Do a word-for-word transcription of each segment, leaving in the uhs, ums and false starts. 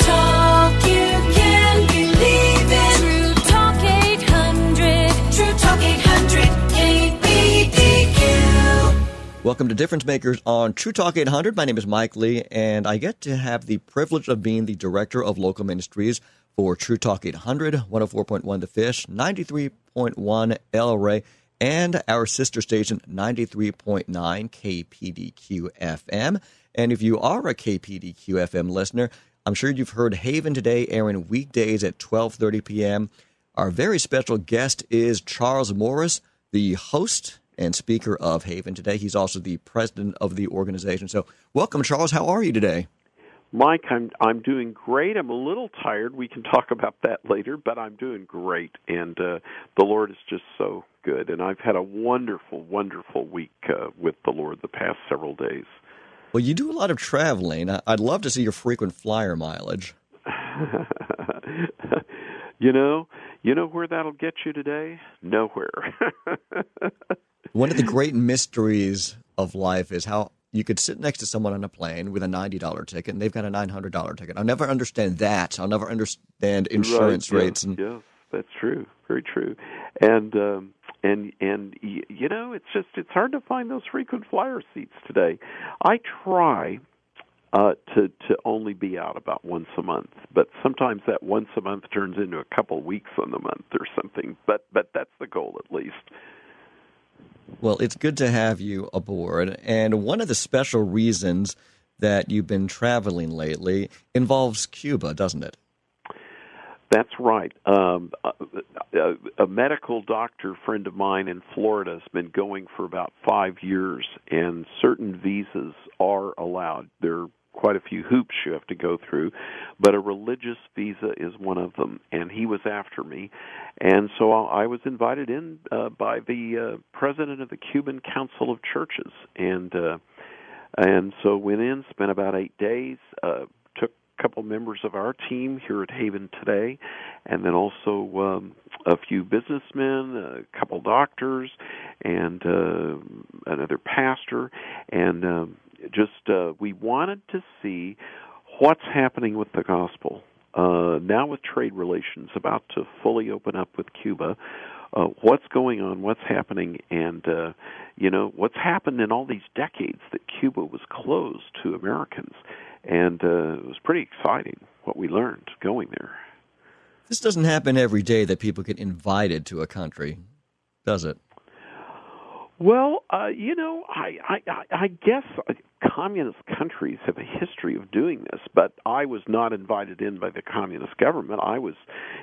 Talk you can believe in. True Talk eight hundred. True Talk eight hundred. K P D Q. Welcome to Difference Makers on True Talk eight hundred. My name is Mike Lee, and I get to have the privilege of being the Director of Local Ministries for True Talk eight hundred, one oh four point one The Fish, ninety-three point one El Rey, and our sister station, ninety-three point nine K P D Q F M. And if you are a K P D Q F M listener, I'm sure you've heard Haven Today airing weekdays at twelve thirty p.m. Our very special guest is Charles Morris, the host and speaker of Haven Today. He's also the president of the organization. So welcome, Charles. How are you today? Mike, I'm I'm doing great. I'm a little tired. We can talk about that later, but I'm doing great, and uh, the Lord is just so good. And I've had a wonderful, wonderful week uh, with the Lord the past several days. Well, you do a lot of traveling. I'd love to see your frequent flyer mileage. you know, you know where that'll get you today? Nowhere. One of the great mysteries of life is how you could sit next to someone on a plane with a ninety dollars ticket, and they've got a nine hundred dollars ticket. I'll never understand that. I'll never understand insurance right, yes, rates. And yes, that's true. Very true. And, um, and, and you know, it's just it's hard to find those frequent flyer seats today. I try uh, to, to only be out about once a month, but sometimes that once a month turns into a couple weeks on the month or something. But, but that's the goal, at least. Well, it's good to have you aboard, and one of the special reasons that you've been traveling lately involves Cuba, doesn't it? That's right. Um, a, a medical doctor friend of mine in Florida has been going for about five years, and certain visas are allowed. There are quite a few hoops you have to go through, but a religious visa is one of them, and he was after me. And so I was invited in uh, by the uh, president of the Cuban Council of Churches, and uh, and so went in, spent about eight days, uh, took a couple members of our team here at Haven Today, and then also um, a few businessmen, a couple doctors, and uh, another pastor, and um, Just uh, we wanted to see what's happening with the gospel. Uh, now with trade relations about to fully open up with Cuba, uh, what's going on, what's happening, and, uh, you know, what's happened in all these decades that Cuba was closed to Americans. And uh, it was pretty exciting what we learned going there. This doesn't happen every day that people get invited to a country, does it? Well, uh, you know, I, I, I guess communist countries have a history of doing this, but I was not invited in by the communist government. I was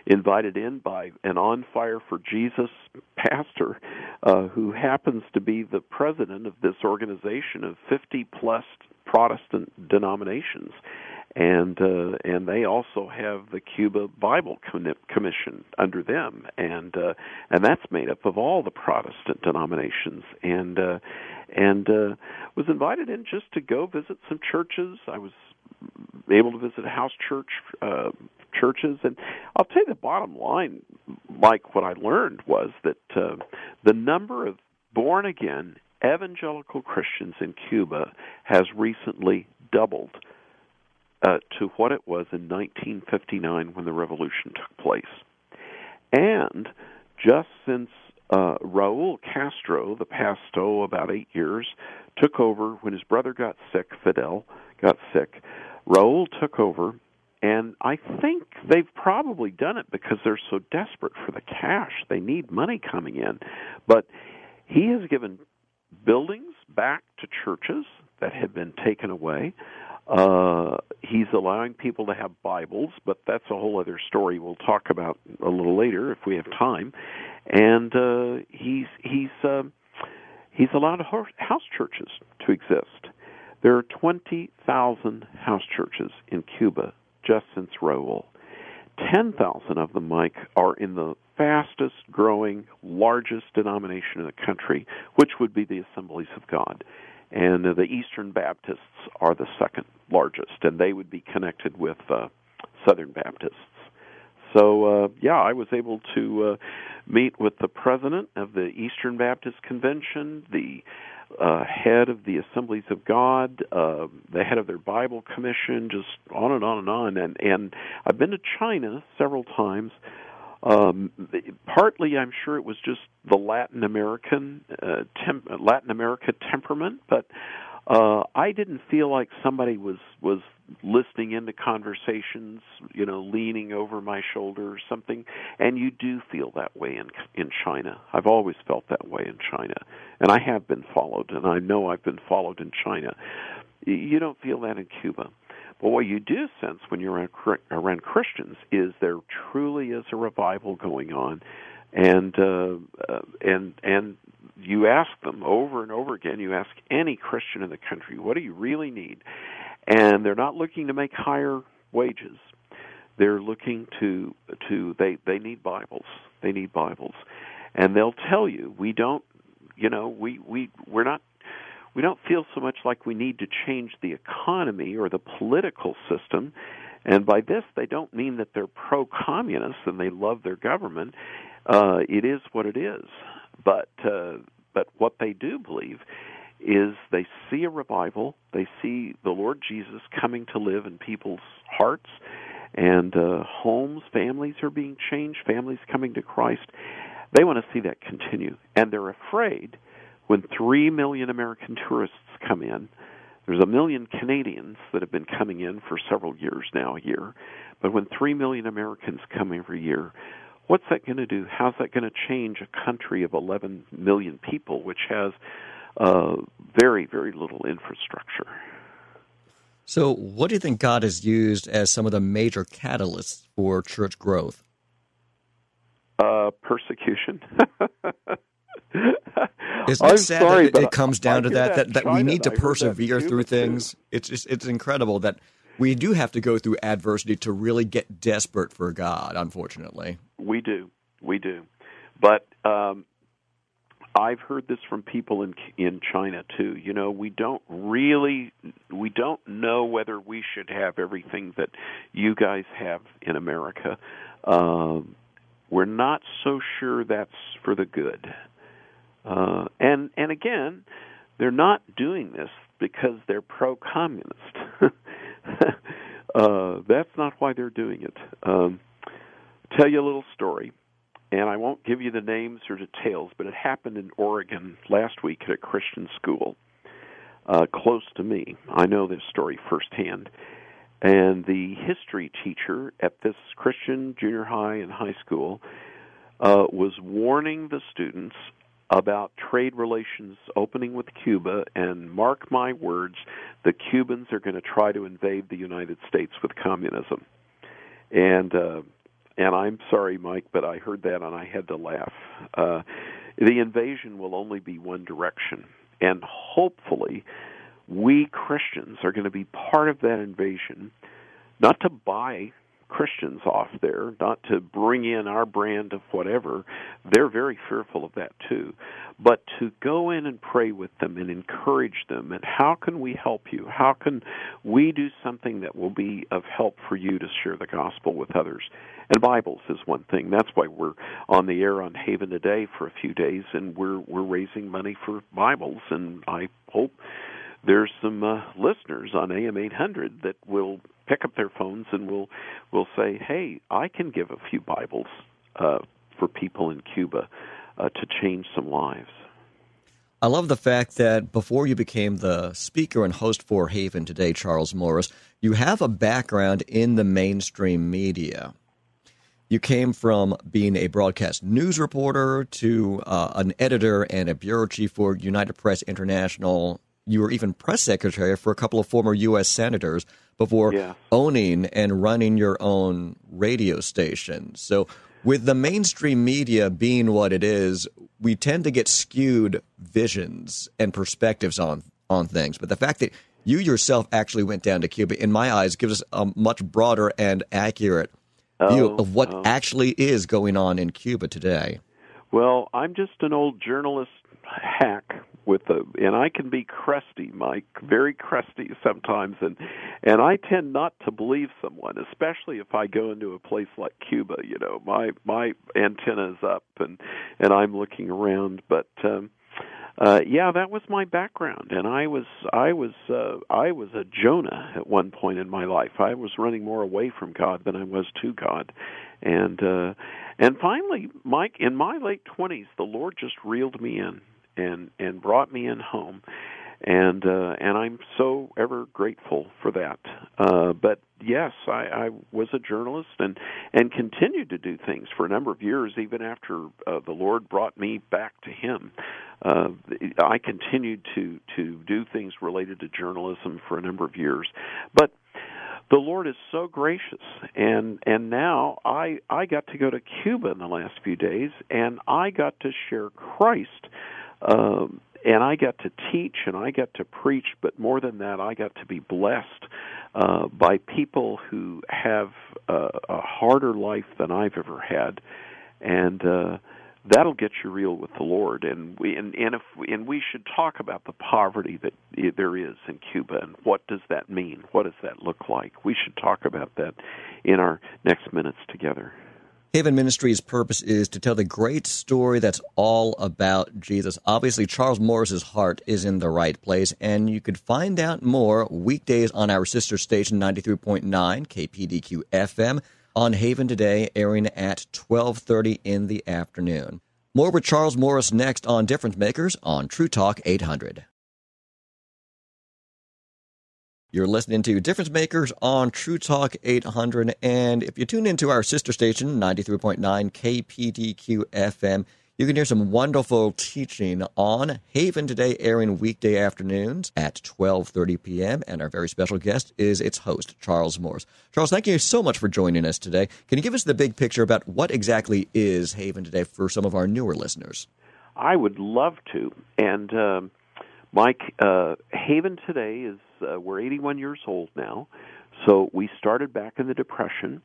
invited in by an On Fire for Jesus pastor uh, who happens to be the president of this organization of fifty-plus Protestant denominations. And uh, and they also have the Cuba Bible Commission under them, and uh, and that's made up of all the Protestant denominations. And uh, and uh, was invited in just to go visit some churches. I was able to visit house church uh, churches, and I'll tell you the bottom line, Mike. What I learned was that uh, the number of born again evangelical Christians in Cuba has recently doubled. Uh, to what it was in nineteen fifty-nine when the revolution took place. And just since uh, Raul Castro, the past, oh, about eight years, took over when his brother got sick, Fidel got sick, Raul took over, and I think they've probably done it because they're so desperate for the cash. They need money coming in. But he has given buildings back to churches that had been taken away. Uh, he's allowing people to have Bibles, but that's a whole other story we'll talk about a little later if we have time. And uh, he's he's uh, he's allowed house churches to exist. There are twenty thousand house churches in Cuba just since Raul. ten thousand of them, Mike, are in the fastest growing, largest denomination in the country, which would be the Assemblies of God. And the Eastern Baptists are the second largest, and they would be connected with uh, Southern Baptists. So, uh, yeah, I was able to uh, meet with the president of the Eastern Baptist Convention, the uh, head of the Assemblies of God, uh, the head of their Bible Commission, just on and on and on. And, and I've been to China several times. Um, partly, I'm sure it was just the Latin American uh, temp- Latin America temperament, but uh, I didn't feel like somebody was, was listening into conversations, you know, leaning over my shoulder or something. And you do feel that way in in China. I've always felt that way in China, and I have been followed, and I know I've been followed in China. You don't feel that in Cuba. But what you do sense when you're around Christians is there truly is a revival going on, and uh, and and you ask them over and over again. You ask any Christian in the country, "What do you really need?" And they're not looking to make higher wages. They're looking to to they they need Bibles. They need Bibles, and they'll tell you, "We don't, you know, we we we're not." We don't feel so much like we need to change the economy or the political system. And by this, they don't mean that they're pro-communist and they love their government. Uh, it is what it is. But uh, but what they do believe is they see a revival. They see the Lord Jesus coming to live in people's hearts. And uh, homes, families are being changed, families coming to Christ. They want to see that continue. And they're afraid when three million American tourists come in, there's a million Canadians that have been coming in for several years now, a year. But when three million Americans come every year, what's that going to do? How's that going to change a country of eleven million people, which has uh, very, very little infrastructure? So what do you think God has used as some of the major catalysts for church growth? Uh, persecution. Isn't it I'm sad sorry, that it, it comes down to that, that, that, that we need to persevere through things? Too. It's just, it's incredible that we do have to go through adversity to really get desperate for God, unfortunately. We do. We do. But um, I've heard this from people in in China, too. You know, we don't really, we don't know whether we should have everything that you guys have in America. Um, we're not so sure that's for the good. Uh, and and again, they're not doing this because they're pro-communist. uh, that's not why they're doing it. Um, tell you a little story, and I won't give you the names or details, but it happened in Oregon last week at a Christian school uh, close to me. I know this story firsthand. And the history teacher at this Christian junior high and high school uh, was warning the students about trade relations opening with Cuba, and mark my words, the Cubans are going to try to invade the United States with communism. And uh, and I'm sorry, Mike, but I heard that and I had to laugh. Uh, the invasion will only be one direction, and hopefully we Christians are going to be part of that invasion, not to buy Christians off there, not to bring in our brand of whatever. They're very fearful of that too. But to go in and pray with them and encourage them, and how can we help you? How can we do something that will be of help for you to share the gospel with others? And Bibles is one thing. That's why we're on the air on Haven Today for a few days, and we're we're raising money for Bibles, and I hope there's some uh, listeners on A M eight hundred that will pick up their phones and will will say, "Hey, I can give a few Bibles uh, for people in Cuba uh, to change some lives." I love the fact that before you became the speaker and host for Haven Today, Charles Morris, you have a background in the mainstream media. You came from being a broadcast news reporter to uh, an editor and a bureau chief for United Press International. You were even press secretary for a couple of former U S senators before yeah. owning and running your own radio station. So with the mainstream media being what it is, we tend to get skewed visions and perspectives on, on things. But the fact that You yourself actually went down to Cuba. In my eyes, gives us a much broader and accurate oh, view of what oh. actually is going on in Cuba today. Well, I'm just an old journalist hack with a, and I can be crusty, Mike, very crusty sometimes, and and I tend not to believe someone, especially if I go into a place like Cuba. You know, my my antenna's up, and and I'm looking around. But um, uh, yeah, that was my background, and I was I was uh, I was a Jonah at one point in my life. I was running more away from God than I was to God, and uh, and finally, Mike, in my late twenties, the Lord just reeled me in. And, and brought me in home, and uh, and I'm so ever grateful for that. Uh, but yes, I, I was a journalist and, and continued to do things for a number of years, even after uh, the Lord brought me back to Him. Uh, I continued to, to do things related to journalism for a number of years. But the Lord is so gracious, and and now I, I got to go to Cuba in the last few days, and I got to share Christ. Um, and I got to teach and I got to preach, but more than that, I got to be blessed uh, by people who have uh, a harder life than I've ever had, and uh, that'll get you real with the Lord. And we and, and if and we should talk about the poverty that there is in Cuba and what does that mean? What does that look like? We should talk about that in our next minutes together. Haven Ministries' purpose is to tell the great story that's all about Jesus. Obviously, Charles Morris's heart is in the right place, and you could find out more weekdays on our sister station, ninety-three point nine K P D Q F M, on Haven Today, airing at twelve thirty in the afternoon. More with Charles Morris next on Difference Makers on True Talk eight hundred. You're listening to Difference Makers on True Talk eight hundred, and if you tune into our sister station, ninety-three point nine K P D Q F M, you can hear some wonderful teaching on Haven Today, airing weekday afternoons at twelve thirty p.m., and our very special guest is its host, Charles Morris. Charles, thank you so much for joining us today. Can you give us the big picture about what exactly is Haven Today for some of our newer listeners? I would love to, and um Mike, uh, Haven Today is, uh, we're eighty-one years old now, so we started back in the Depression.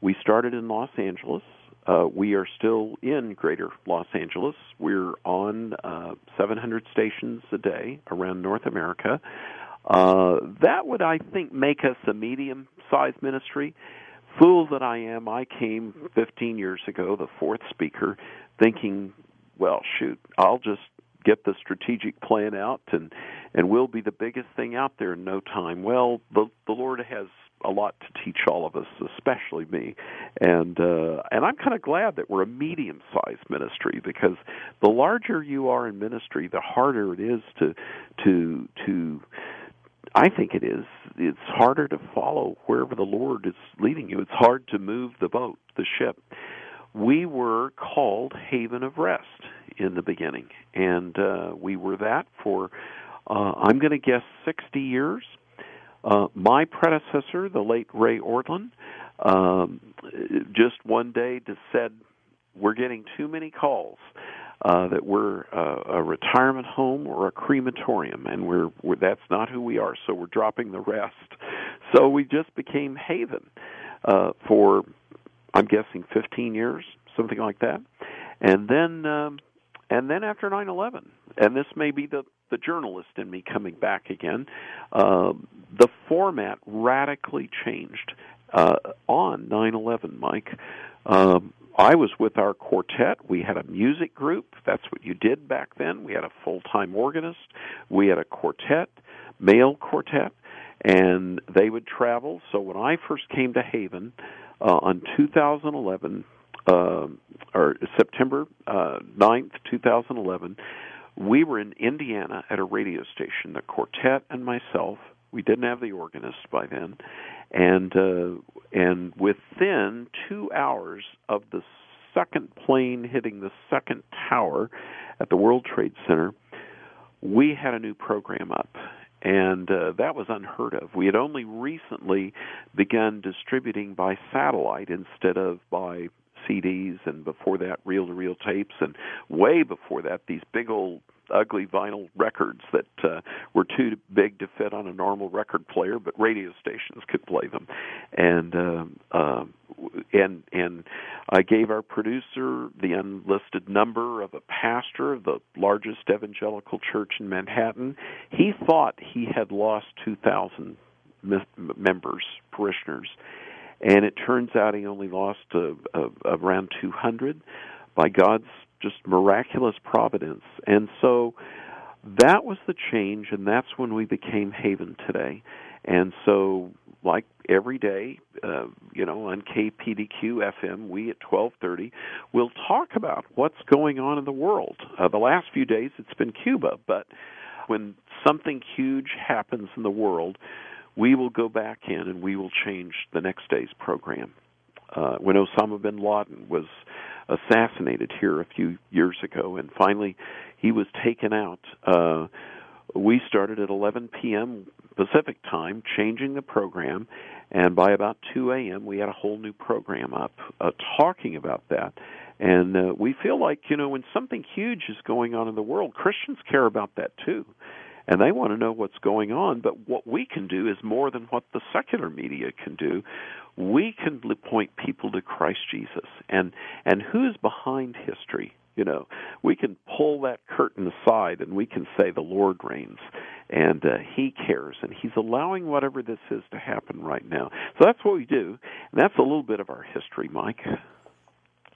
We started in Los Angeles. Uh, we are still in greater Los Angeles. We're on uh, seven hundred stations a day around North America. Uh, that would, I think, make us a medium-sized ministry. Fool that I am, I came fifteen years ago, the fourth speaker, thinking, well, shoot, I'll just get the strategic plan out, and, and we'll be the biggest thing out there in no time. Well, the, the Lord has a lot to teach all of us, especially me. And uh, and I'm kind of glad that we're a medium-sized ministry, because the larger you are in ministry, the harder it is to to to... I think it is. It's harder to follow wherever the Lord is leading you. It's hard to move the boat, the ship. We were called Haven of Rest in the beginning, and uh, we were that for, uh, I'm going to guess, sixty years. Uh, my predecessor, the late Ray Ortland, um, just one day just said, we're getting too many calls uh, that we're uh, a retirement home or a crematorium, and we're, we're that's not who we are, so we're dropping the rest. So we just became Haven uh, for, I'm guessing, fifteen years, something like that. And then um, and then after nine eleven, and this may be the, the journalist in me coming back again, uh, the format radically changed uh, on nine eleven, Mike. Um, I was with our quartet. We had a music group. That's what you did back then. We had a full-time organist. We had a quartet, male quartet, and they would travel. So when I first came to Haven uh, on two thousand eleven, Uh, or September uh, ninth, two thousand eleven, we were in Indiana at a radio station, the quartet and myself. We didn't have the organist by then. And uh, and within two hours of the second plane hitting the second tower at the World Trade Center, we had a new program up. And uh, that was unheard of. We had only recently begun distributing by satellite instead of by C Ds, and before that, reel-to-reel tapes, and way before that, these big old ugly vinyl records that uh, were too big to fit on a normal record player, but radio stations could play them. And uh, uh, and and I gave our producer the unlisted number of a pastor of the largest evangelical church in Manhattan. He thought he had lost two thousand members, parishioners, and it turns out he only lost uh, uh, around two hundred by God's just miraculous providence. And so that was the change, and that's when we became Haven Today. And so, like every day, uh, you know, on K P D Q F M, we at twelve thirty will talk about what's going on in the world. Uh, the last few days it's been Cuba, but when something huge happens in the world, we will go back in and we will change the next day's program. Uh, when Osama bin Laden was assassinated here a few years ago, and finally he was taken out, uh, we started at eleven p.m. Pacific time, changing the program, and by about two a.m. we had a whole new program up uh, talking about that. And uh, we feel like, you know, when something huge is going on in the world, Christians care about that too. And they want to know what's going on, but what we can do is more than what the secular media can do. We can point people to Christ Jesus and, and who's behind history. You know, we can pull that curtain aside and we can say the Lord reigns and uh, He cares and He's allowing whatever this is to happen right now. So that's what we do, and that's a little bit of our history, Mike.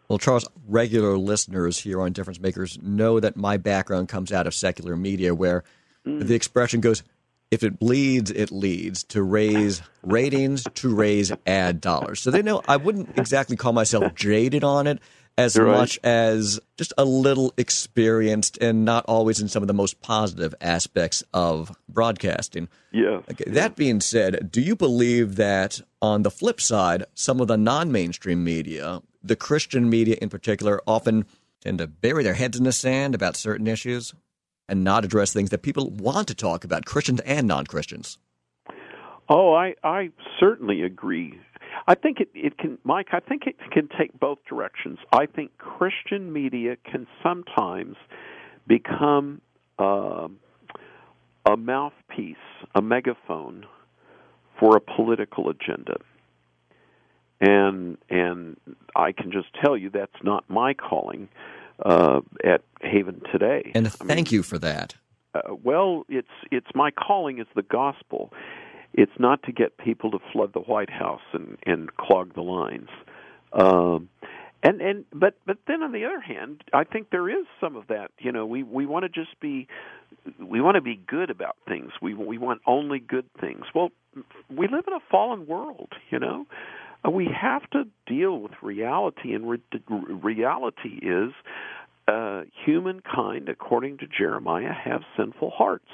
Well, Charles, regular listeners here on Difference Makers know that my background comes out of secular media where the expression goes, if it bleeds, it leads, to raise ratings, to raise ad dollars. So they know I wouldn't exactly call myself jaded on it as You're much right. as just a little experienced and not always in some of the most positive aspects of broadcasting. Yeah. Okay, yeah. That being said, do you believe that on the flip side, some of the non-mainstream media, the Christian media in particular, often tend to bury their heads in the sand about certain issues and not address things that people want to talk about, Christians and non-Christians? Oh, I, I certainly agree. I think it, it can, Mike, I think it can take both directions. I think Christian media can sometimes become uh, a mouthpiece, a megaphone for a political agenda. And, and I can just tell you that's not my calling. Uh, at Haven Today. And thank I mean, you for that. Uh, well, it's it's my calling is the gospel. It's not to get people to flood the White House and, and clog the lines. Um, and and but but then on the other hand, I think there is some of that. You know, we, we want to just be we want to be good about things. We we want only good things. Well, we live in a fallen world, you know. We have to deal with reality, and re- reality is uh, humankind, according to Jeremiah, have sinful hearts,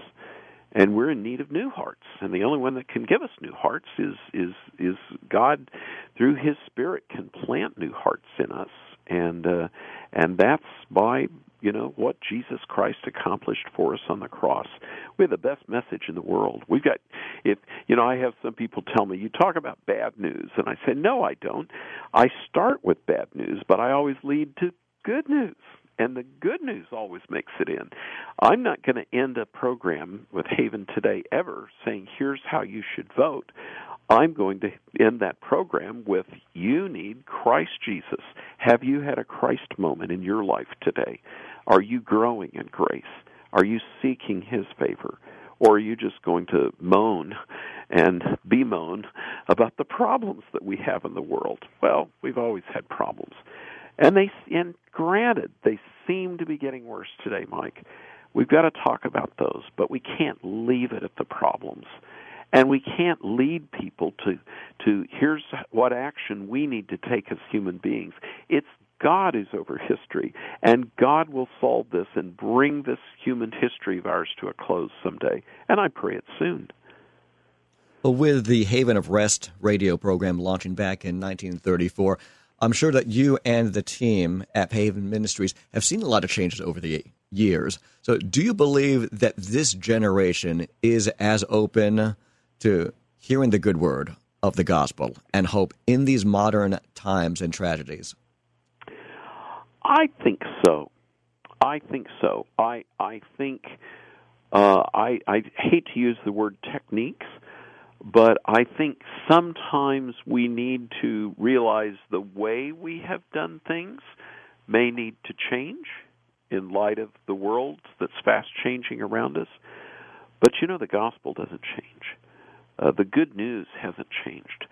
and we're in need of new hearts. And the only one that can give us new hearts is is is God, through His Spirit, can plant new hearts in us, and uh, and that's by you know what Jesus Christ accomplished for us on the cross. We have the best message in the world. We've got. If you know, I have some people tell me, you talk about bad news, and I say, no, I don't. I start with bad news, but I always lead to good news, and the good news always makes it in. I'm not going to end a program with Haven Today ever saying, here's how you should vote. I'm going to end that program with, you need Christ Jesus. Have you had a Christ moment in your life today? Are you growing in grace? Are you seeking His favor? Or are you just going to moan and bemoan about the problems that we have in the world? Well, we've always had problems. And they, and granted, they seem to be getting worse today, Mike. We've got to talk about those, but we can't leave it at the problems. And we can't lead people to, to here's what action we need to take as human beings. It's God is over history, and God will solve this and bring this human history of ours to a close someday, and I pray it soon. Well, with the Haven of Rest radio program launching back in nineteen thirty-four, I'm sure that you and the team at Haven Ministries have seen a lot of changes over the years. So do you believe that this generation is as open to hearing the good word of the gospel and hope in these modern times and tragedies? I think so. I think so. I I think uh, I I hate to use the word techniques, but I think sometimes we need to realize the way we have done things may need to change in light of the world that's fast changing around us. But you know, the gospel doesn't change. Uh, the good news hasn't changed.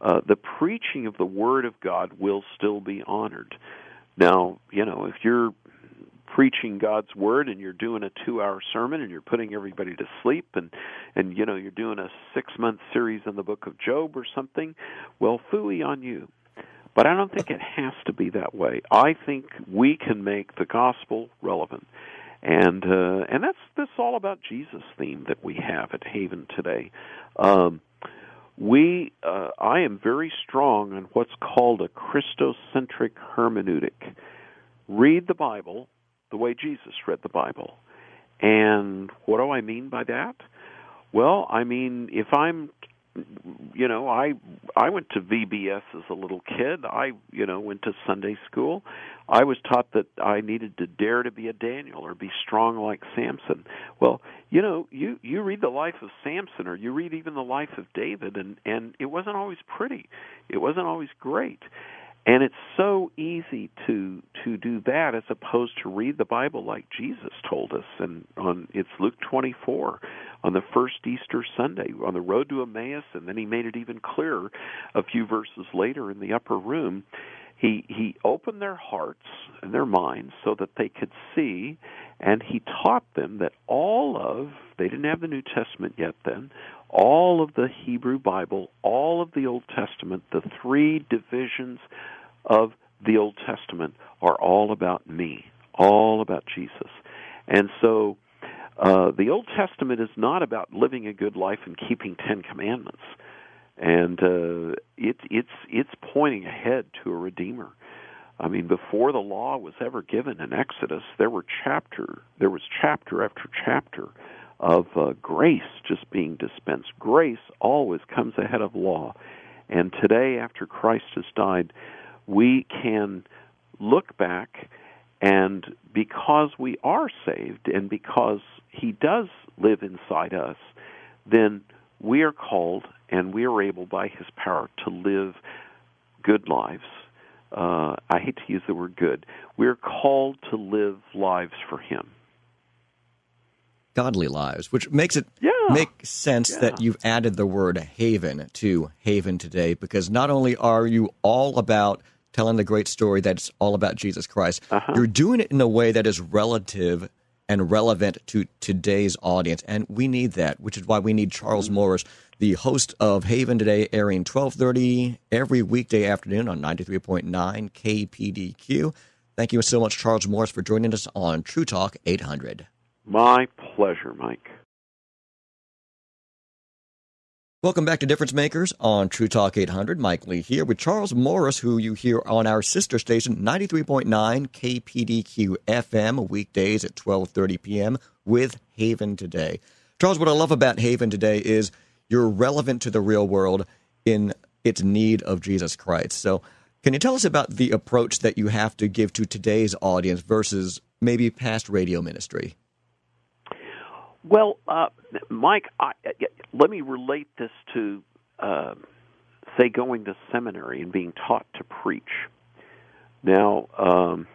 Uh, the preaching of the Word of God will still be honored. Now, you know, if you're preaching God's Word and you're doing a two-hour sermon and you're putting everybody to sleep and, and you know, you're doing a six-month series on the book of Job or something, well, phooey on you. But I don't think it has to be that way. I think we can make the gospel relevant. And uh, and that's this all about Jesus theme that we have at Haven today. Um, we uh, I am very strong on what's called a Christocentric hermeneutic. Read the Bible the way Jesus read the Bible. And what do I mean by that? Well, I mean, if I'm, you know, I I went to V B S as a little kid. I, you know, went to Sunday school. I was taught that I needed to dare to be a Daniel or be strong like Samson. Well, you know, you, you read the life of Samson or you read even the life of David, and, and it wasn't always pretty. It wasn't always great. And it's so easy to to do that as opposed to read the Bible like Jesus told us. And on it's Luke twenty-four, on the first Easter Sunday, on the road to Emmaus, and then he made it even clearer a few verses later in the upper room. He he opened their hearts and their minds so that they could see, and he taught them that all of, they didn't have the New Testament yet then, all of the Hebrew Bible, all of the Old Testament, the three divisions of the Old Testament are all about me, all about Jesus. And so uh, the Old Testament is not about living a good life and keeping Ten Commandments. And uh, it, it's it's pointing ahead to a Redeemer. I mean, before the law was ever given in Exodus, there were chapter, there was chapter after chapter of uh, grace just being dispensed. Grace always comes ahead of law. And today, after Christ has died, we can look back, and because we are saved and because he does live inside us, then we are called and we are able by his power to live good lives. Uh, I hate to use the word good. We are called to live lives for him. Godly lives, which makes it yeah. make sense yeah. that you've added the word haven to Haven Today, because not only are you all about telling the great story that's all about Jesus Christ, uh-huh. you're doing it in a way that is relative and relevant to today's audience, and we need that, which is why we need Charles Morris, the host of Haven Today, airing twelve thirty every weekday afternoon on ninety-three point nine K P D Q. Thank you so much, Charles Morris, for joining us on True Talk eight hundred. My pleasure, Mike. Welcome back to Difference Makers on True Talk eight hundred. Mike Lee here with Charles Morris, who you hear on our sister station, ninety-three point nine K P D Q F M, weekdays at twelve thirty p.m. with Haven Today. Charles, what I love about Haven Today is you're relevant to the real world in its need of Jesus Christ. So can you tell us about the approach that you have to give to today's audience versus maybe past radio ministry? Well, uh, Mike, I, let me relate this to, uh, say, going to seminary and being taught to preach. Now, um,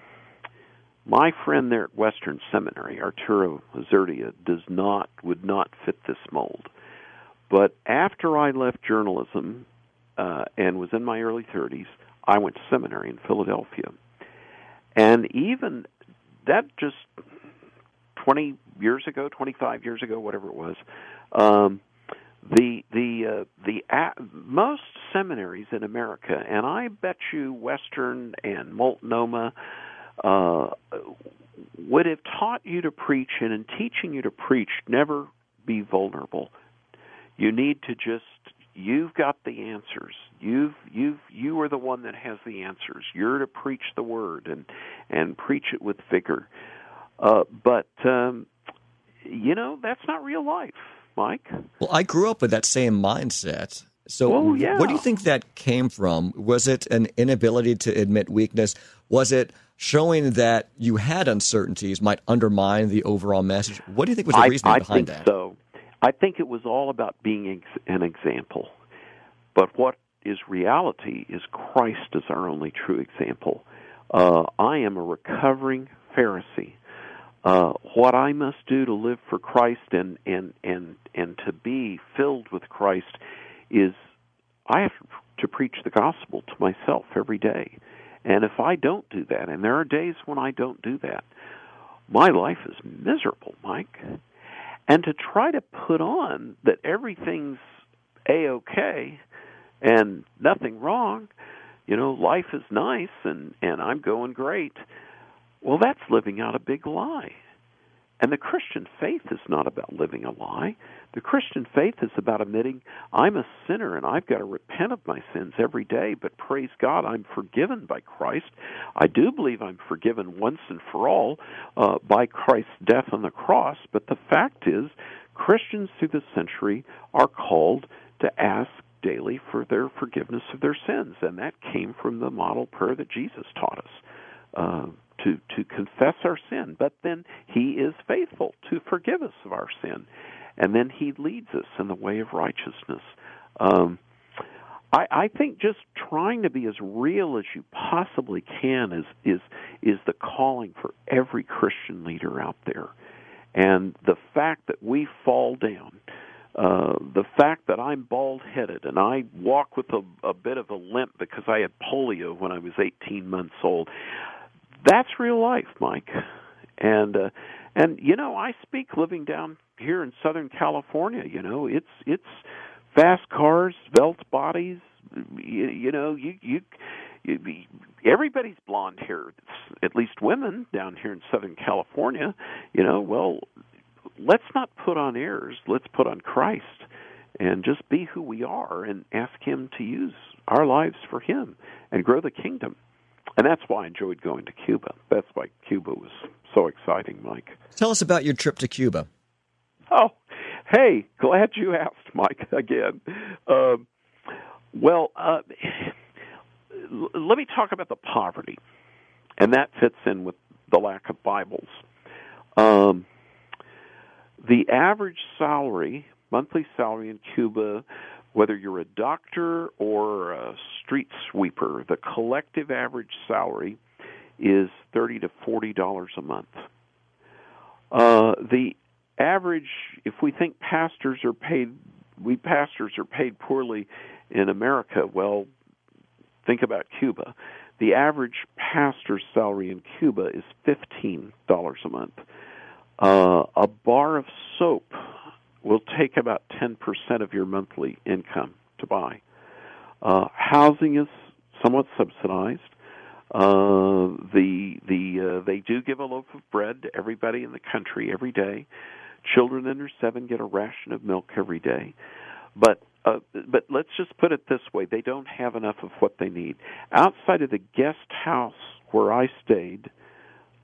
my friend there at Western Seminary, Arturo Lazuria, does not would not fit this mold. But after I left journalism uh, and was in my early thirties, I went to seminary in Philadelphia, and even that just twenty years ago, twenty-five years ago, whatever it was, um, the the uh, the uh, most seminaries in America, and I bet you Western and Multnomah uh, would have taught you to preach, and in teaching you to preach, never be vulnerable. You need to just you've got the answers. You've you've you are the one that has the answers. You're to preach the word and and preach it with vigor. Uh, but, um, you know, that's not real life, Mike. Well, I grew up with that same mindset. So oh, yeah. What do you think that came from? Was it an inability to admit weakness? Was it showing that you had uncertainties might undermine the overall message. What do you think was the reasoning I, I behind that? I think so. I think it was all about being an example. But what is reality is Christ is our only true example. Uh, I am a recovering Pharisee. Uh, what I must do to live for Christ and, and, and, and to be filled with Christ is I have to preach the gospel to myself every day. And if I don't do that, and there are days when I don't do that, my life is miserable, Mike. And to try to put on that everything's A-okay and nothing wrong, you know, life is nice and, and I'm going great, well, that's living out a big lie. And the Christian faith is not about living a lie. The Christian faith is about admitting I'm a sinner and I've got to repent of my sins every day, but praise God, I'm forgiven by Christ. I do believe I'm forgiven once and for all uh, by Christ's death on the cross, but the fact is Christians through the century are called to ask daily for their forgiveness of their sins, and that came from the model prayer that Jesus taught us. Uh, To, to confess our sin, but then he is faithful to forgive us of our sin, and then he leads us in the way of righteousness. Um, I, I think just trying to be as real as you possibly can is is is the calling for every Christian leader out there, and the fact that we fall down, uh, the fact that I'm bald-headed and I walk with a, a bit of a limp because I had polio when I was eighteen months old. That's real life, Mike. And, uh, and you know, I speak living down here in Southern California, you know. It's it's fast cars, svelte bodies, you, you know. You, you you everybody's blonde hair, at least women down here in Southern California, you know. Well, let's not put on airs. Let's put on Christ and just be who we are and ask him to use our lives for him and grow the kingdom. And that's why I enjoyed going to Cuba. That's why Cuba was so exciting, Mike. Tell us about your trip to Cuba. Oh, hey, glad you asked, Mike, again. Uh, well, uh, let me talk about the poverty, and that fits in with the lack of Bibles. Um, the average salary, monthly salary in Cuba, whether you're a doctor or a street sweeper, the collective average salary is thirty to forty dollars a month. Uh, the average, if we think pastors are paid, we pastors are paid poorly in America, well, think about Cuba. The average pastor's salary in Cuba is fifteen dollars a month. Uh, a bar of soap will take about ten percent of your monthly income to buy. Uh, housing is somewhat subsidized. Uh, the the uh, they do give a loaf of bread to everybody in the country every day. Children under seven get a ration of milk every day. But uh, but let's just put it this way: they don't have enough of what they need. Outside of the guest house where I stayed,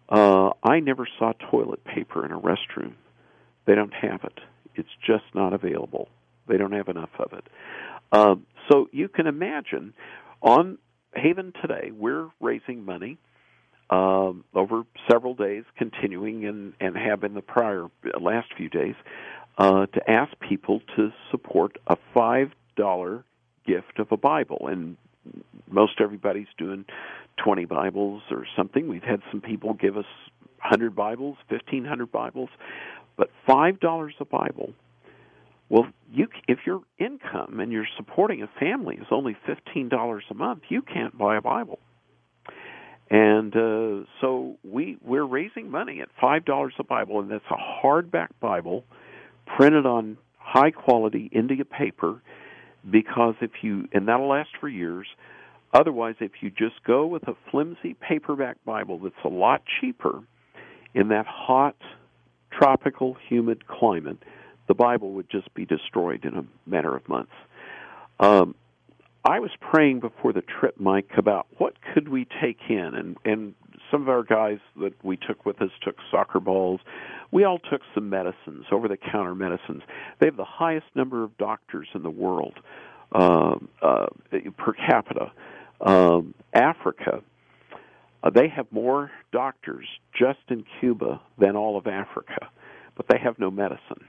uh, I never saw toilet paper in a restroom. They don't have it. It's just not available. They don't have enough of it. Uh, so you can imagine, on Haven Today, we're raising money uh, over several days, continuing and, and have in the prior uh, last few days, uh, to ask people to support a five dollar gift of a Bible. And most everybody's doing twenty Bibles or something. We've had some people give us one hundred Bibles, fifteen hundred Bibles. But five dollars a Bible, well, you, if your income and you're supporting a family is only fifteen dollars a month, you can't buy a Bible. And uh, so we, we're raising money at five dollars a Bible, and that's a hardback Bible printed on high-quality India paper, because if you, and that'll last for years. Otherwise, if you just go with a flimsy paperback Bible that's a lot cheaper in that hot, tropical, humid climate, the Bible would just be destroyed in a matter of months. Um, I was praying before the trip, Mike, about what could we take in, and, and some of our guys that we took with us took soccer balls. We all took some medicines, over-the-counter medicines. They have the highest number of doctors in the world uh, uh, per capita. Um, Africa Uh, they have more doctors just in Cuba than all of Africa, but they have no medicine.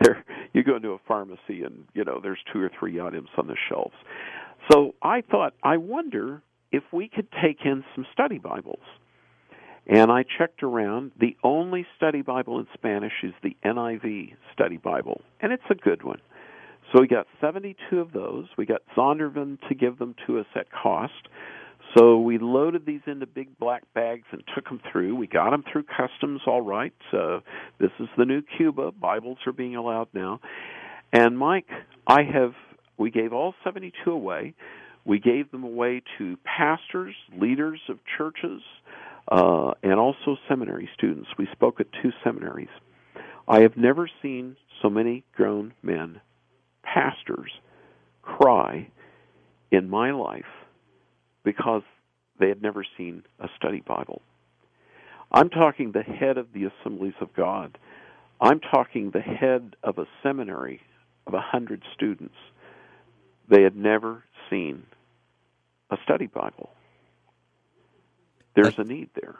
There, you go into a pharmacy and, you know, there's two or three items on the shelves. So I thought, I wonder if we could take in some study Bibles. And I checked around. The only study Bible in Spanish is the N I V study Bible, and it's a good one. So we got seventy-two of those. We got Zondervan to give them to us at cost. So we loaded these into big black bags and took them through. We got them through customs, all right. Uh, this is the new Cuba. Bibles are being allowed now. And, Mike, I have we gave all seventy-two away. We gave them away to pastors, leaders of churches, uh, and also seminary students. We spoke at two seminaries. I have never seen so many grown men, pastors, cry in my life because they had never seen a study Bible. I'm talking the head of the Assemblies of God. I'm talking the head of a seminary of one hundred students. They had never seen a study Bible. There's a need there.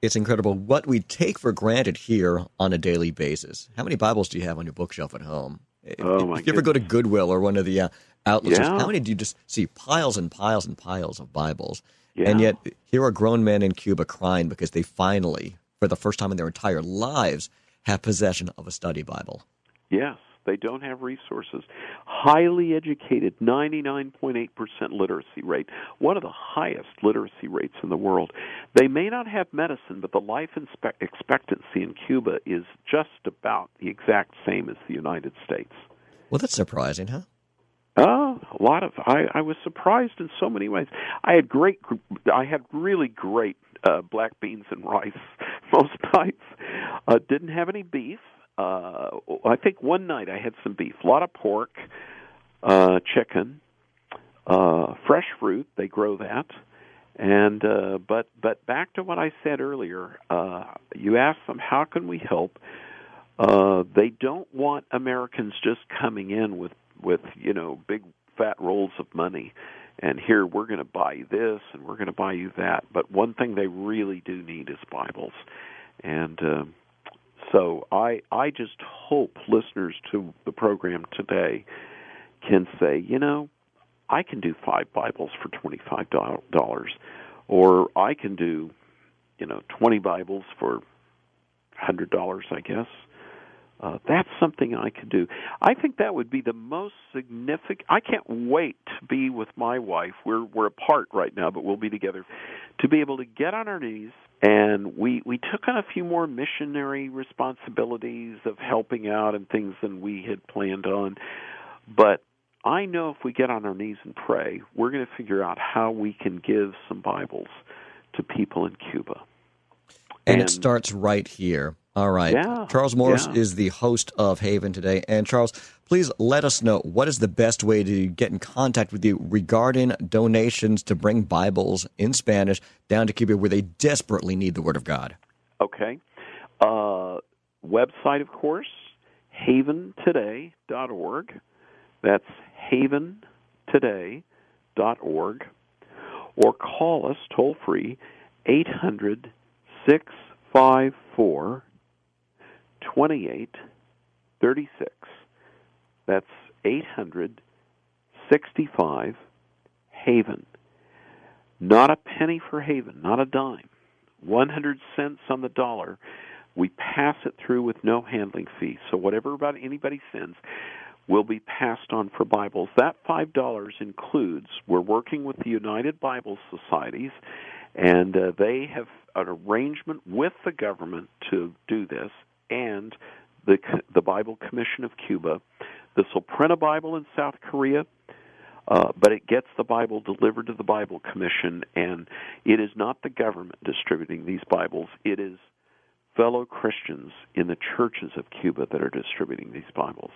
It's incredible what we take for granted here on a daily basis. How many Bibles do you have on your bookshelf at home? Oh, if my you ever goodness. Go to Goodwill or one of the uh, outlets, yeah. how many do you just see piles and piles and piles of Bibles? Yeah. And yet here are grown men in Cuba crying because they finally, for the first time in their entire lives, have possession of a study Bible. Yes, they don't have resources. Highly educated, ninety-nine point eight percent literacy rate, one of the highest literacy rates in the world. They may not have medicine, but the life expectancy in Cuba is just about the exact same as the United States. Well, that's surprising, huh? Oh, uh, a lot of I, I was surprised in so many ways. I had great, I had really great uh, black beans and rice most nights. Uh, didn't have any beef. Uh, I think one night I had some beef, a lot of pork, uh, chicken, uh, fresh fruit. They grow that. And uh, but but back to what I said earlier. Uh, you asked them, how can we help? Uh, they don't want Americans just coming in with. with, you know, big fat rolls of money, and here we're going to buy you this and we're going to buy you that. But one thing they really do need is Bibles. And uh, so I I just hope listeners to the program today can say, you know, I can do five Bibles for twenty-five dollars, or I can do, you know, twenty Bibles for one hundred dollars, I guess. Uh, that's something I could do. I think that would be the most significant. I can't wait to be with my wife. We're we're apart right now, but we'll be together. To be able to get on our knees, and we, we took on a few more missionary responsibilities of helping out and things than we had planned on. But I know if we get on our knees and pray, we're going to figure out how we can give some Bibles to people in Cuba. And, and it starts right here. All right. Yeah, Charles Morris yeah. is the host of Haven Today. And, Charles, please let us know, what is the best way to get in contact with you regarding donations to bring Bibles in Spanish down to Cuba, where they desperately need the Word of God? Okay. Uh, website, of course, haven today dot org. That's haven today dot org. Or call us toll-free, eight hundred, six five four, two eight three six. That's eight hundred, sixty-five, Haven. Not a penny for Haven, not a dime. one hundred cents on the dollar. We pass it through with no handling fee. So whatever about anybody sends will be passed on for Bibles. That five dollars includes, we're working with the United Bible Societies, and uh, they have an arrangement with the government to do this, and the the Bible Commission of Cuba. This will print a Bible in South Korea, uh, but it gets the Bible delivered to the Bible Commission, and it is not the government distributing these Bibles. It is fellow Christians in the churches of Cuba that are distributing these Bibles.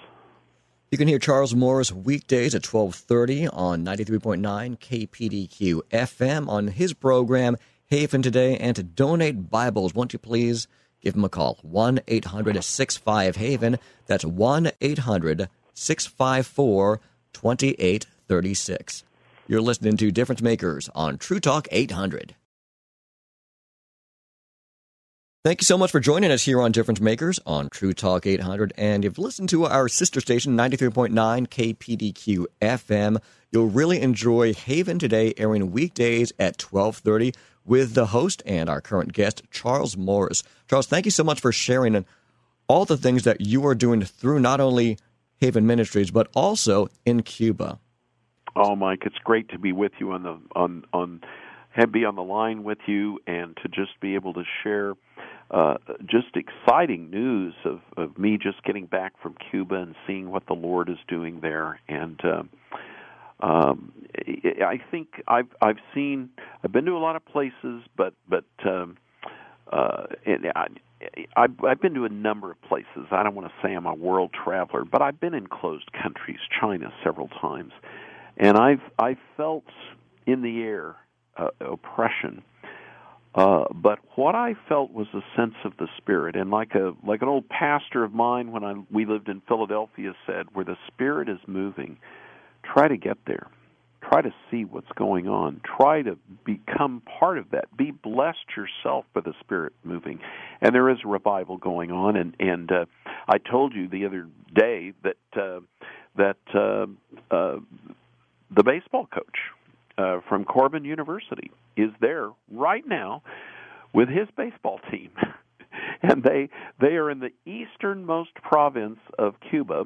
You can hear Charles Morris weekdays at twelve thirty on ninety-three point nine K P D Q F M on his program, Haven Today. And to donate Bibles, won't you please give him a call, one eight hundred, six five, Haven. That's one eight hundred, six five four, two eight three six. You're listening to Difference Makers on True Talk eight hundred. Thank you so much for joining us here on Difference Makers on True Talk eight hundred. And if you listen to our sister station, ninety-three point nine K P D Q F M, you'll really enjoy Haven Today, airing weekdays at twelve thirty with the host and our current guest, Charles Morris. Charles, thank you so much for sharing all the things that you are doing through not only Haven Ministries, but also in Cuba. Oh, Mike, it's great to be with you on the on on be on the line with you, and to just be able to share uh, just exciting news of, of me just getting back from Cuba and seeing what the Lord is doing there. And uh, um, I think I've I've seen I've been to a lot of places, but but um, uh, and I, I've, I've been to a number of places. I don't want to say I'm a world traveler, but I've been in closed countries, China several times. And I've I felt in the air uh, oppression, uh, but what I felt was a sense of the Spirit. And like a like an old pastor of mine when I we lived in Philadelphia said, where the Spirit is moving, try to get there, try to see what's going on, try to become part of that. Be blessed yourself by the Spirit moving. And there is a revival going on. And and uh, I told you the other day that uh, that. Uh, uh, The baseball coach uh, from Corbin University is there right now with his baseball team, and they they are in the easternmost province of Cuba.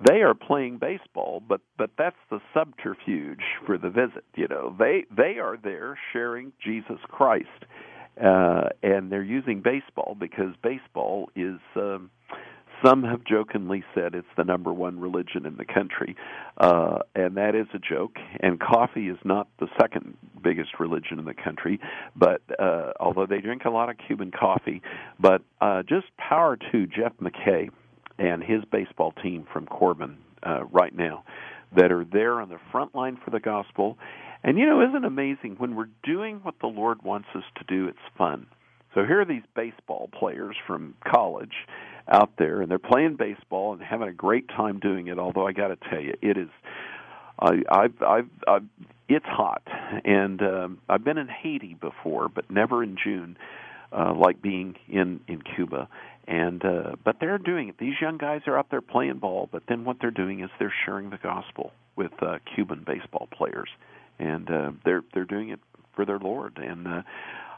They are playing baseball, but, but that's the subterfuge for the visit. You know, they they are there sharing Jesus Christ, uh, and they're using baseball because baseball is. Um, Some have jokingly said it's the number one religion in the country, uh, and that is a joke. And coffee is not the second biggest religion in the country, but uh, although they drink a lot of Cuban coffee. But uh, just power to Jeff McKay and his baseball team from Corbin uh, right now that are there on the front line for the gospel. And, you know, isn't it amazing? When we're doing what the Lord wants us to do, it's fun. So here are these baseball players from college out there, and they're playing baseball and having a great time doing it. Although I got to tell you, it is, I, I've, I've, I've, it's hot, and um, I've been in Haiti before, but never in June, uh, like being in in Cuba. And uh, but they're doing it. These young guys are out there playing ball, but then what they're doing is they're sharing the gospel with uh, Cuban baseball players, and uh, they're they're doing it for their Lord. And uh,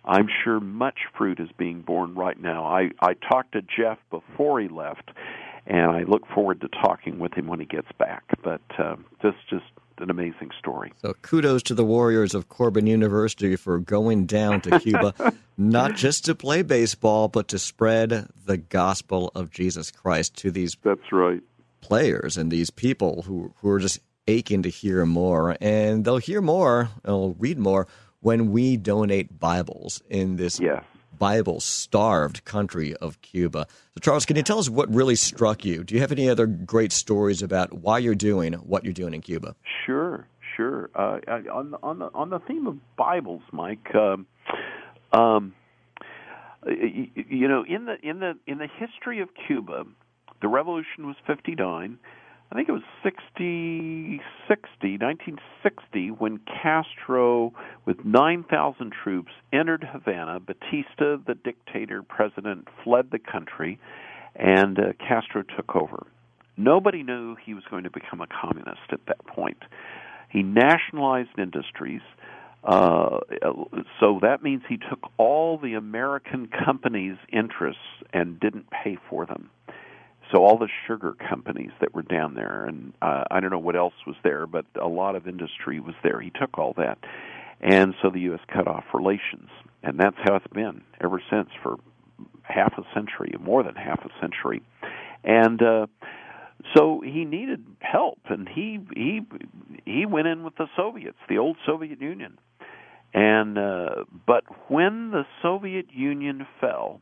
I'm sure much fruit is being born right now. I, I talked to Jeff before he left, and I look forward to talking with him when he gets back. But uh, just just an amazing story. So kudos to the Warriors of Corbin University for going down to Cuba, not just to play baseball, but to spread the gospel of Jesus Christ to these That's right. players and these people who, who are just aching to hear more. And they'll hear more, they'll read more, when we donate Bibles in this yes. Bible-starved country of Cuba. So, Charles, can you tell us what really struck you? Do you have any other great stories about why you're doing what you're doing in Cuba? Sure, sure. Uh, on, on, the, on the theme of Bibles, Mike, um, um, you, you know, in the in the in the history of Cuba, the revolution was fifty-nine. I think it was sixty, sixty, nineteen sixty, when Castro, with nine thousand troops, entered Havana. Batista, the dictator president, fled the country, and uh, Castro took over. Nobody knew he was going to become a communist at that point. He nationalized industries, uh, so that means he took all the American companies' interests and didn't pay for them. So all the sugar companies that were down there, and uh, I don't know what else was there, but a lot of industry was there. He took all that. And so the U S cut off relations. And that's how it's been ever since for half a century, more than half a century. And uh, so he needed help, and he, he, he went in with the Soviets, the old Soviet Union. And uh, but when the Soviet Union fell,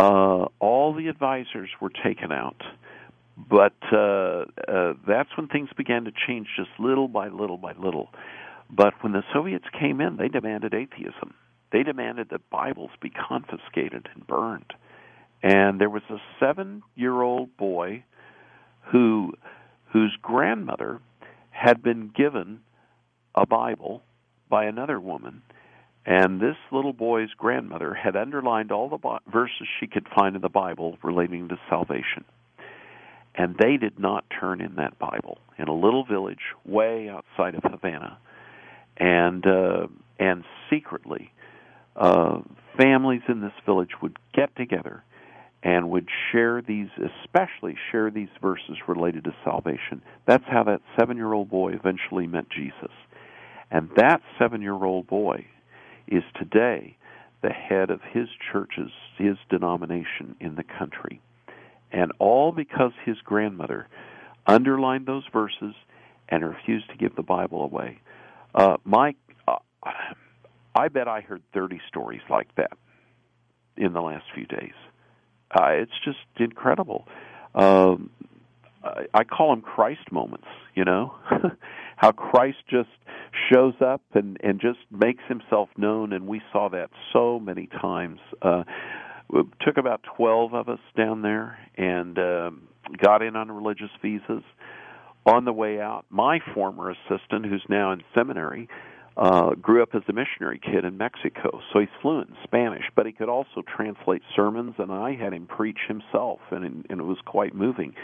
Uh, all the advisors were taken out, but uh, uh, that's when things began to change just little by little by little. But when the Soviets came in, they demanded atheism. They demanded that Bibles be confiscated and burned. And there was a seven-year-old boy who, whose grandmother had been given a Bible by another woman, And this little boy's grandmother had underlined all the bo- verses she could find in the Bible relating to salvation. And they did not turn in that Bible in a little village way outside of Havana. And uh, and secretly, uh, families in this village would get together and would share these, especially share these verses related to salvation. That's how that seven-year-old boy eventually met Jesus. And that seven-year-old boy is today the head of his church's, his denomination in the country. And all because his grandmother underlined those verses and refused to give the Bible away. Uh, Mike, uh, I bet I heard thirty stories like that in the last few days. Uh, it's just incredible. Um, I, I call them Christ moments, you know, how Christ just shows up and, and just makes himself known, and we saw that so many times. Uh, it took about twelve of us down there and um, got in on religious visas. On the way out, my former assistant, who's now in seminary, Uh, grew up as a missionary kid in Mexico, so he's fluent in Spanish, but he could also translate sermons, and I had him preach himself, and, and it was quite moving.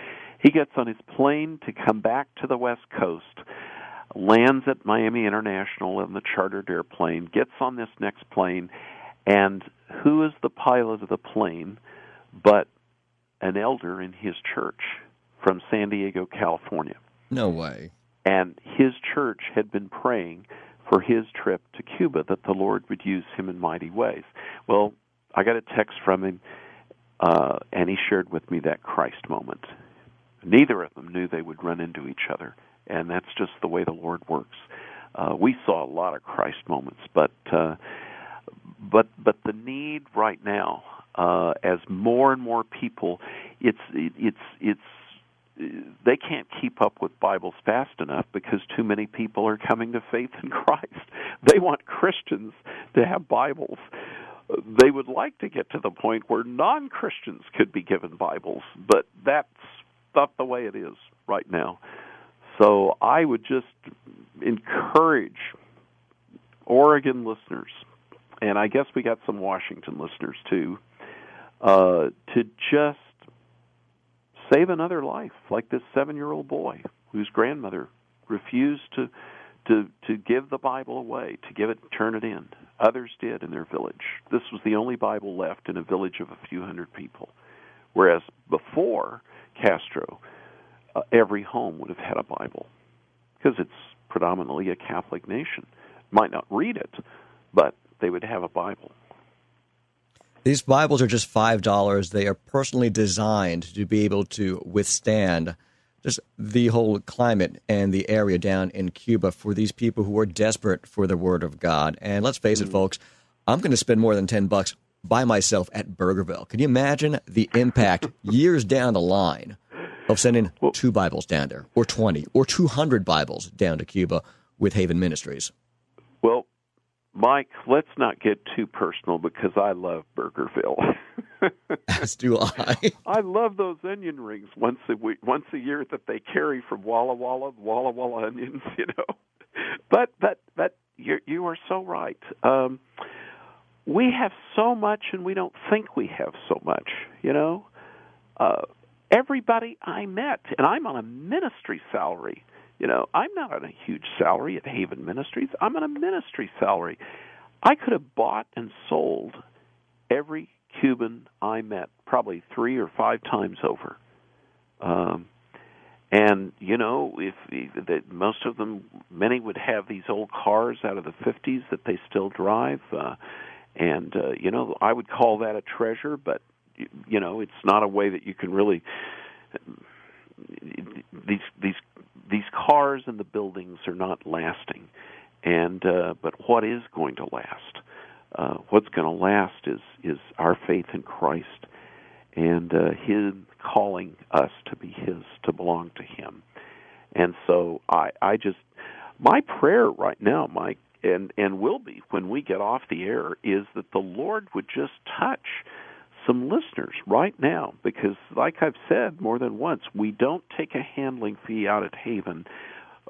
He gets on his plane to come back to the West Coast, lands at Miami International in the chartered airplane, gets on this next plane, and who is the pilot of the plane but an elder in his church from San Diego, California? No way. And his church had been praying for his trip to Cuba, that the Lord would use him in mighty ways. Well, I got a text from him, uh, and he shared with me that Christ moment. Neither of them knew they would run into each other, and that's just the way the Lord works. Uh, we saw a lot of Christ moments, but uh, but but the need right now, uh, as more and more people, it's it, it's it's. they can't keep up with Bibles fast enough because too many people are coming to faith in Christ. They want Christians to have Bibles. They would like to get to the point where non-Christians could be given Bibles, but that's not the way it is right now. So I would just encourage Oregon listeners, and I guess we got some Washington listeners too, uh, to just save another life, like this seven-year-old boy whose grandmother refused to to to give the Bible away, to give it, turn it in. Others did in their village. This was the only Bible left in a village of a few hundred people, whereas before Castro, uh, every home would have had a Bible because it's predominantly a Catholic nation. Might not read it, but they would have a Bible. These Bibles are just five dollars. They are personally designed to be able to withstand just the whole climate and the area down in Cuba for these people who are desperate for the Word of God. And let's face it, folks, I'm going to spend more than ten bucks by myself at Burgerville. Can you imagine the impact years down the line of sending well, two Bibles down there, or twenty, or two hundred Bibles down to Cuba with Haven Ministries? Well, Mike, let's not get too personal because I love Burgerville. As do I. I love those onion rings once a week, once a year that they carry from Walla Walla, Walla Walla onions, you know. But but but you you are so right. Um, we have so much, and we don't think we have so much, you know. Uh, everybody I met, and I'm on a ministry salary. You know, I'm not on a huge salary at Haven Ministries. I'm on a ministry salary. I could have bought and sold every Cuban I met probably three or five times over. Um, and, you know, if, if that most of them, many would have these old cars out of the fifties that they still drive. Uh, and, uh, you know, I would call that a treasure, but, you know, it's not a way that you can really... These these these cars and the buildings are not lasting, and uh, but what is going to last? Uh, what's going to last is is our faith in Christ, and uh, Him calling us to be His, to belong to Him. And so I I just my prayer right now, Mike, and and will be when we get off the air, is that the Lord would just touch some listeners right now, because like I've said more than once, we don't take a handling fee out at Haven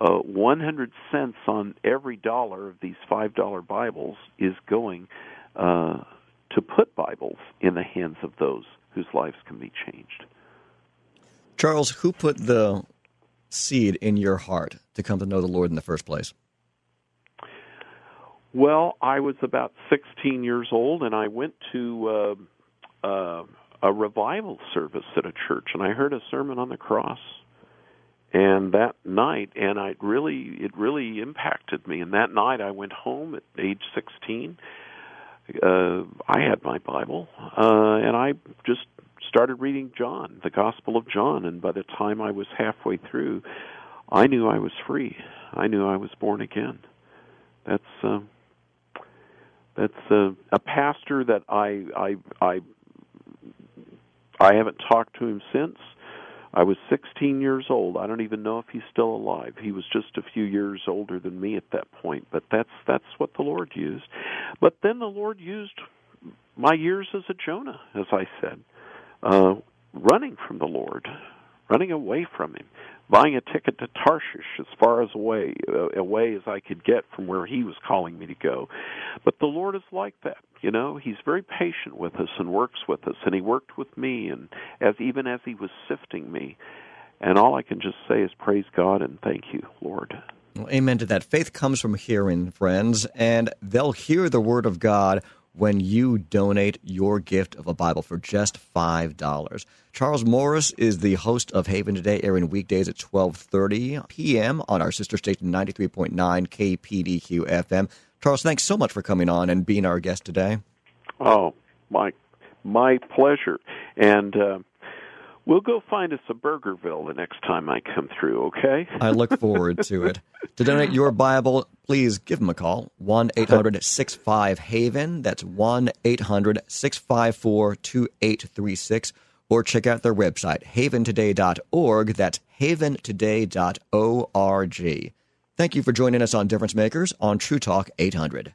uh, one hundred cents on every dollar of these five dollar Bibles is going uh, to put Bibles in the hands of those whose lives can be changed. Charles, who put the seed in your heart to come to know the Lord in the first place? Well, I was about sixteen years old, and I went to uh, uh, a revival service at a church, and I heard a sermon on the cross. And that night, and I really, it really impacted me. And that night, I went home at age sixteen. Uh, I had my Bible, uh, and I just started reading John, the Gospel of John. And by the time I was halfway through, I knew I was free. I knew I was born again. That's uh, that's uh, a pastor that I I I I haven't talked to him since. I was sixteen years old. I don't even know if he's still alive. He was just a few years older than me at that point, but that's that's what the Lord used. But then the Lord used my years as a Jonah, as I said, uh, running from the Lord, running away from him, buying a ticket to Tarshish as far as away, uh, away as I could get from where he was calling me to go. But the Lord is like that. You know, he's very patient with us and works with us, and he worked with me, and as even as he was sifting me. And all I can just say is praise God and thank you, Lord. Well, amen to that. Faith comes from hearing, friends, and they'll hear the word of God when you donate your gift of a Bible for just five dollars. Charles Morris is the host of Haven Today, airing weekdays at twelve thirty p.m. on our sister station ninety-three point nine K P D Q F M. Charles, thanks so much for coming on and being our guest today. Oh, my my pleasure. And uh, we'll go find us a Burgerville the next time I come through, okay? I look forward to it. To donate your Bible, please give them a call, one eight hundred six five HAVEN. That's one eight hundred six five four two eight three six. Or check out their website, haven today dot org. That's haven today dot org. Thank you for joining us on Difference Makers on True Talk eight hundred.